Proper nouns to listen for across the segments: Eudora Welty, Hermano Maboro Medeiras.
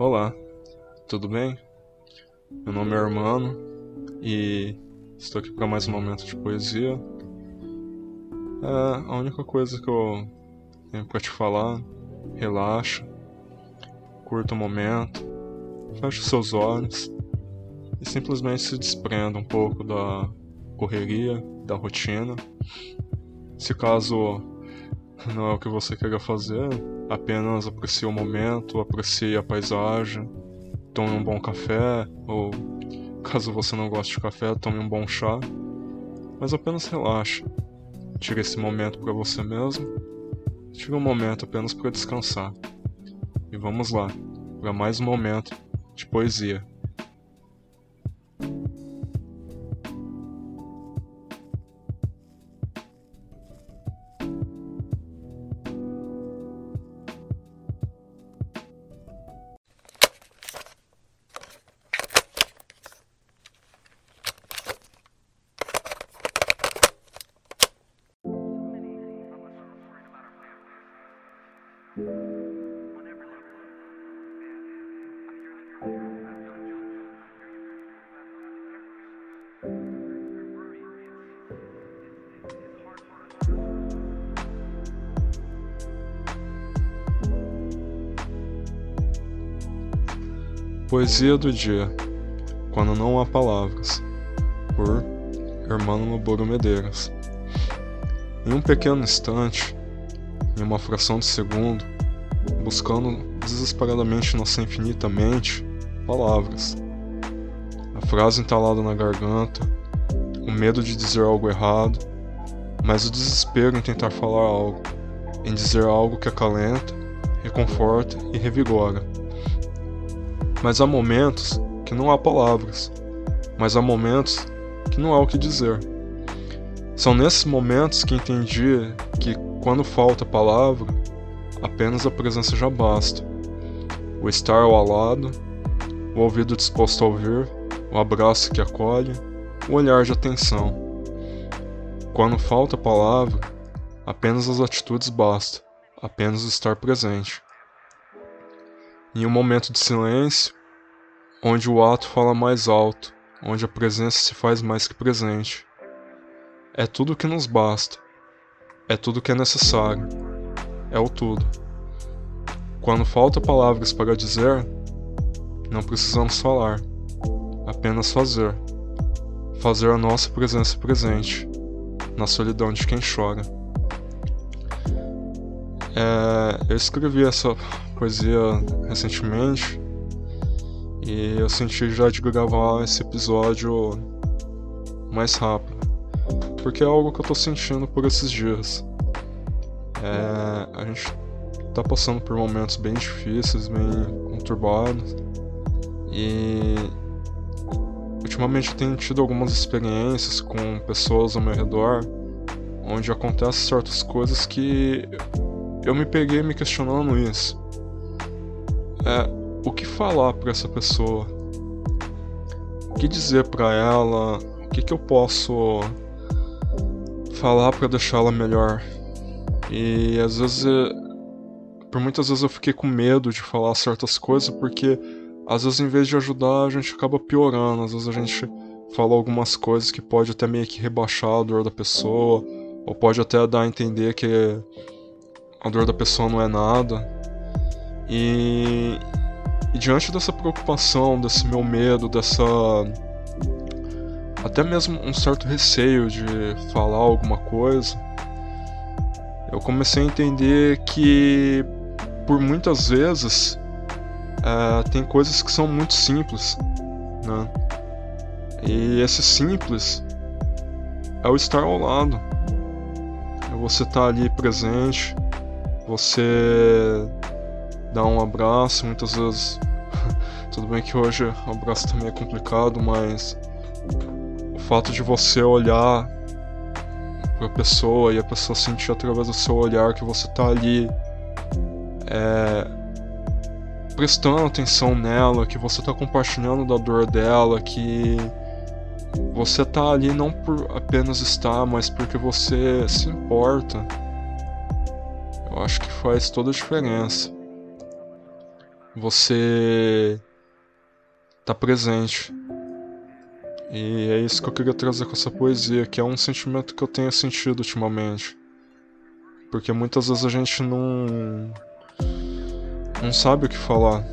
Olá, tudo bem? Meu nome é Hermano e estou aqui para mais um momento de poesia. A única coisa que eu tenho para te falar: relaxa, curta o momento, feche os seus olhos e simplesmente se desprenda um pouco da correria, da rotina. Se caso não é o que você queira fazer, apenas aprecie o momento, aprecie a paisagem, tome um bom café, ou caso você não goste de café, tome um bom chá. Mas apenas relaxe, tire esse momento para você mesmo, tire um momento apenas para descansar. E vamos lá, para mais um momento de poesia. Poesia do dia, quando não há palavras, por Hermano Maboro Medeiras. Em um pequeno instante, em uma fração de segundo, buscando desesperadamente nossa infinita mente, palavras. A frase entalada na garganta, o medo de dizer algo errado, mas o desespero em tentar falar algo, em dizer algo que acalenta, reconforta e revigora. Mas há momentos que não há palavras, mas há momentos que não há o que dizer. São nesses momentos que entendi que, quando falta palavra, apenas a presença já basta. O estar ao lado, o ouvido disposto a ouvir, o abraço que acolhe, o olhar de atenção. Quando falta palavra, apenas as atitudes bastam, apenas o estar presente. Em um momento de silêncio, onde o ato fala mais alto, onde a presença se faz mais que presente. É tudo o que nos basta, é tudo o que é necessário, é o tudo. Quando falta palavras para dizer, não precisamos falar, apenas fazer. Fazer a nossa presença presente, na solidão de quem chora. Eu escrevi essa poesia recentemente e eu senti já de gravar esse episódio mais rápido, porque é algo que eu tô sentindo por esses dias. A gente tá passando por momentos bem difíceis, bem conturbados, e ultimamente eu tenho tido algumas experiências com pessoas ao meu redor onde acontecem certas coisas que eu me peguei me questionando isso. O que falar pra essa pessoa? O que dizer pra ela? O que eu posso falar pra deixá-la melhor? E às vezes, por muitas vezes eu fiquei com medo de falar certas coisas, porque às vezes em vez de ajudar a gente acaba piorando. Às vezes a gente fala algumas coisas que pode até meio que rebaixar a dor da pessoa, ou pode até dar a entender que a dor da pessoa não é nada. E diante dessa preocupação, desse meu medo, dessa, até mesmo um certo receio de falar alguma coisa, eu comecei a entender que, por muitas vezes, tem coisas que são muito simples, né? E esse simples é o estar ao lado, é você estar ali presente. Você dá um abraço, muitas vezes, tudo bem que hoje o abraço também é complicado, mas o fato de você olhar para a pessoa e a pessoa sentir através do seu olhar que você tá ali prestando atenção nela, que você tá compartilhando da dor dela, que você tá ali não por apenas estar, mas porque você se importa. Eu acho que faz toda a diferença. você tá presente. E é isso que eu queria trazer com essa poesia, que é um sentimento que eu tenho sentido ultimamente. Porque muitas vezes a gente não sabe o que falar.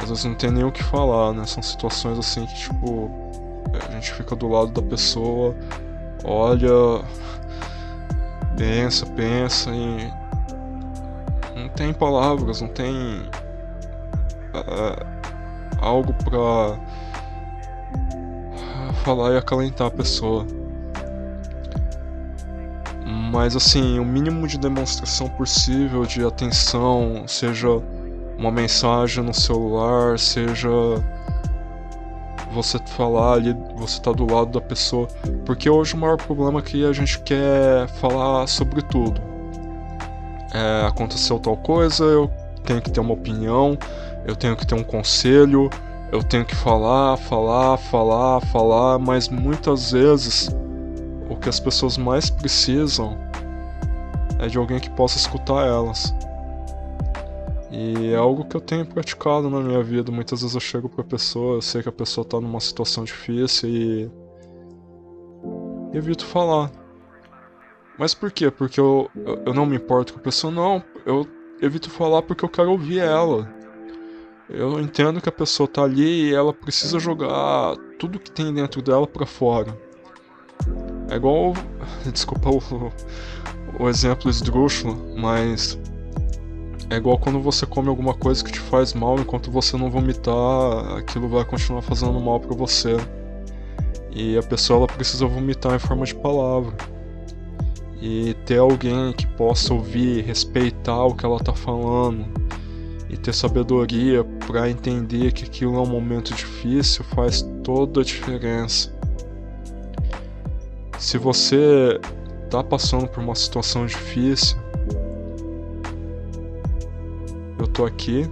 Às vezes não tem nem o que falar, né? São situações assim que, tipo, a gente fica do lado da pessoa, olha, pensa e não tem palavras, não tem algo pra falar e acalentar a pessoa. Mas assim, o mínimo de demonstração possível de atenção, seja uma mensagem no celular, seja você falar ali, você tá do lado da pessoa. Porque hoje o maior problema é que a gente quer falar sobre tudo. É, aconteceu tal coisa, eu tenho que ter uma opinião, eu tenho que ter um conselho, eu tenho que falar, mas muitas vezes o que as pessoas mais precisam é de alguém que possa escutar elas. E é algo que eu tenho praticado na minha vida. Muitas vezes eu chego pra pessoa, eu sei que a pessoa tá numa situação difícil e evito falar. Mas por quê? Porque eu não me importo com a pessoa? Não, eu evito falar porque eu quero ouvir ela. Eu entendo que a pessoa tá ali e ela precisa jogar tudo que tem dentro dela pra fora. É igual, desculpa o exemplo esdrúxulo, mas é igual quando você come alguma coisa que te faz mal, enquanto você não vomitar, aquilo vai continuar fazendo mal pra você. E a pessoa ela precisa vomitar em forma de palavra. E ter alguém que possa ouvir, respeitar o que ela tá falando, e ter sabedoria pra entender que aquilo é um momento difícil, faz toda a diferença. Se você tá passando por uma situação difícil, eu tô aqui,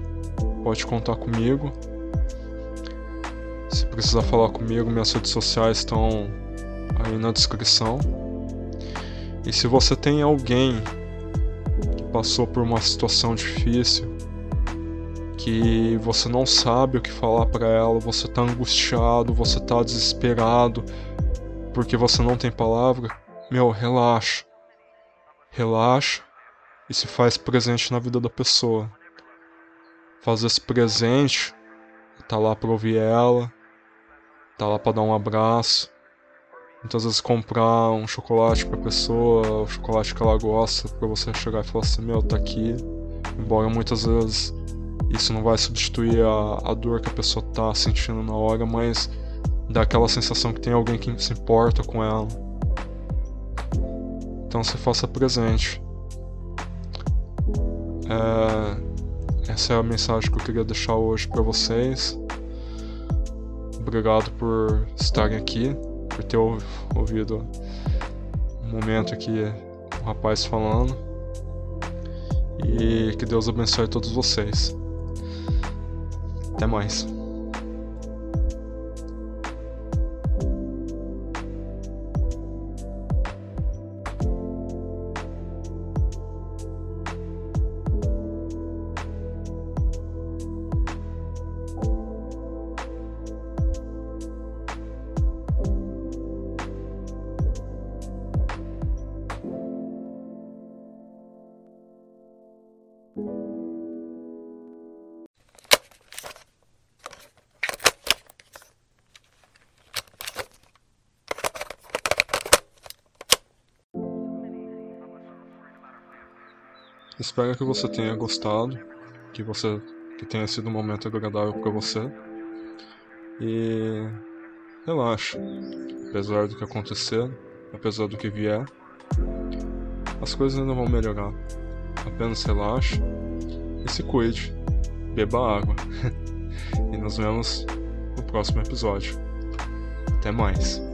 pode contar comigo. Se precisar falar comigo, minhas redes sociais estão aí na descrição. E se você tem alguém que passou por uma situação difícil, que você não sabe o que falar pra ela, você tá angustiado, você tá desesperado, porque você não tem palavra, meu, relaxa. Relaxa e se faz presente na vida da pessoa. Fazer esse presente, tá lá pra ouvir ela, tá lá pra dar um abraço, muitas vezes comprar um chocolate pra pessoa, o chocolate que ela gosta, pra você chegar e falar assim, meu, tá aqui, embora muitas vezes isso não vai substituir a dor que a pessoa tá sentindo na hora, mas dá aquela sensação que tem alguém que se importa com ela. Então se faça presente. Essa é a mensagem que eu queria deixar hoje pra vocês. Obrigado por estarem aqui, por ter ouvido um momento aqui, um rapaz falando. E que Deus abençoe todos vocês. Até mais. Espero que você tenha gostado, que tenha sido um momento agradável para você. E relaxa, apesar do que acontecer, apesar do que vier, as coisas ainda vão melhorar. Apenas relaxe e se cuide, beba água. E nos vemos no próximo episódio. Até mais.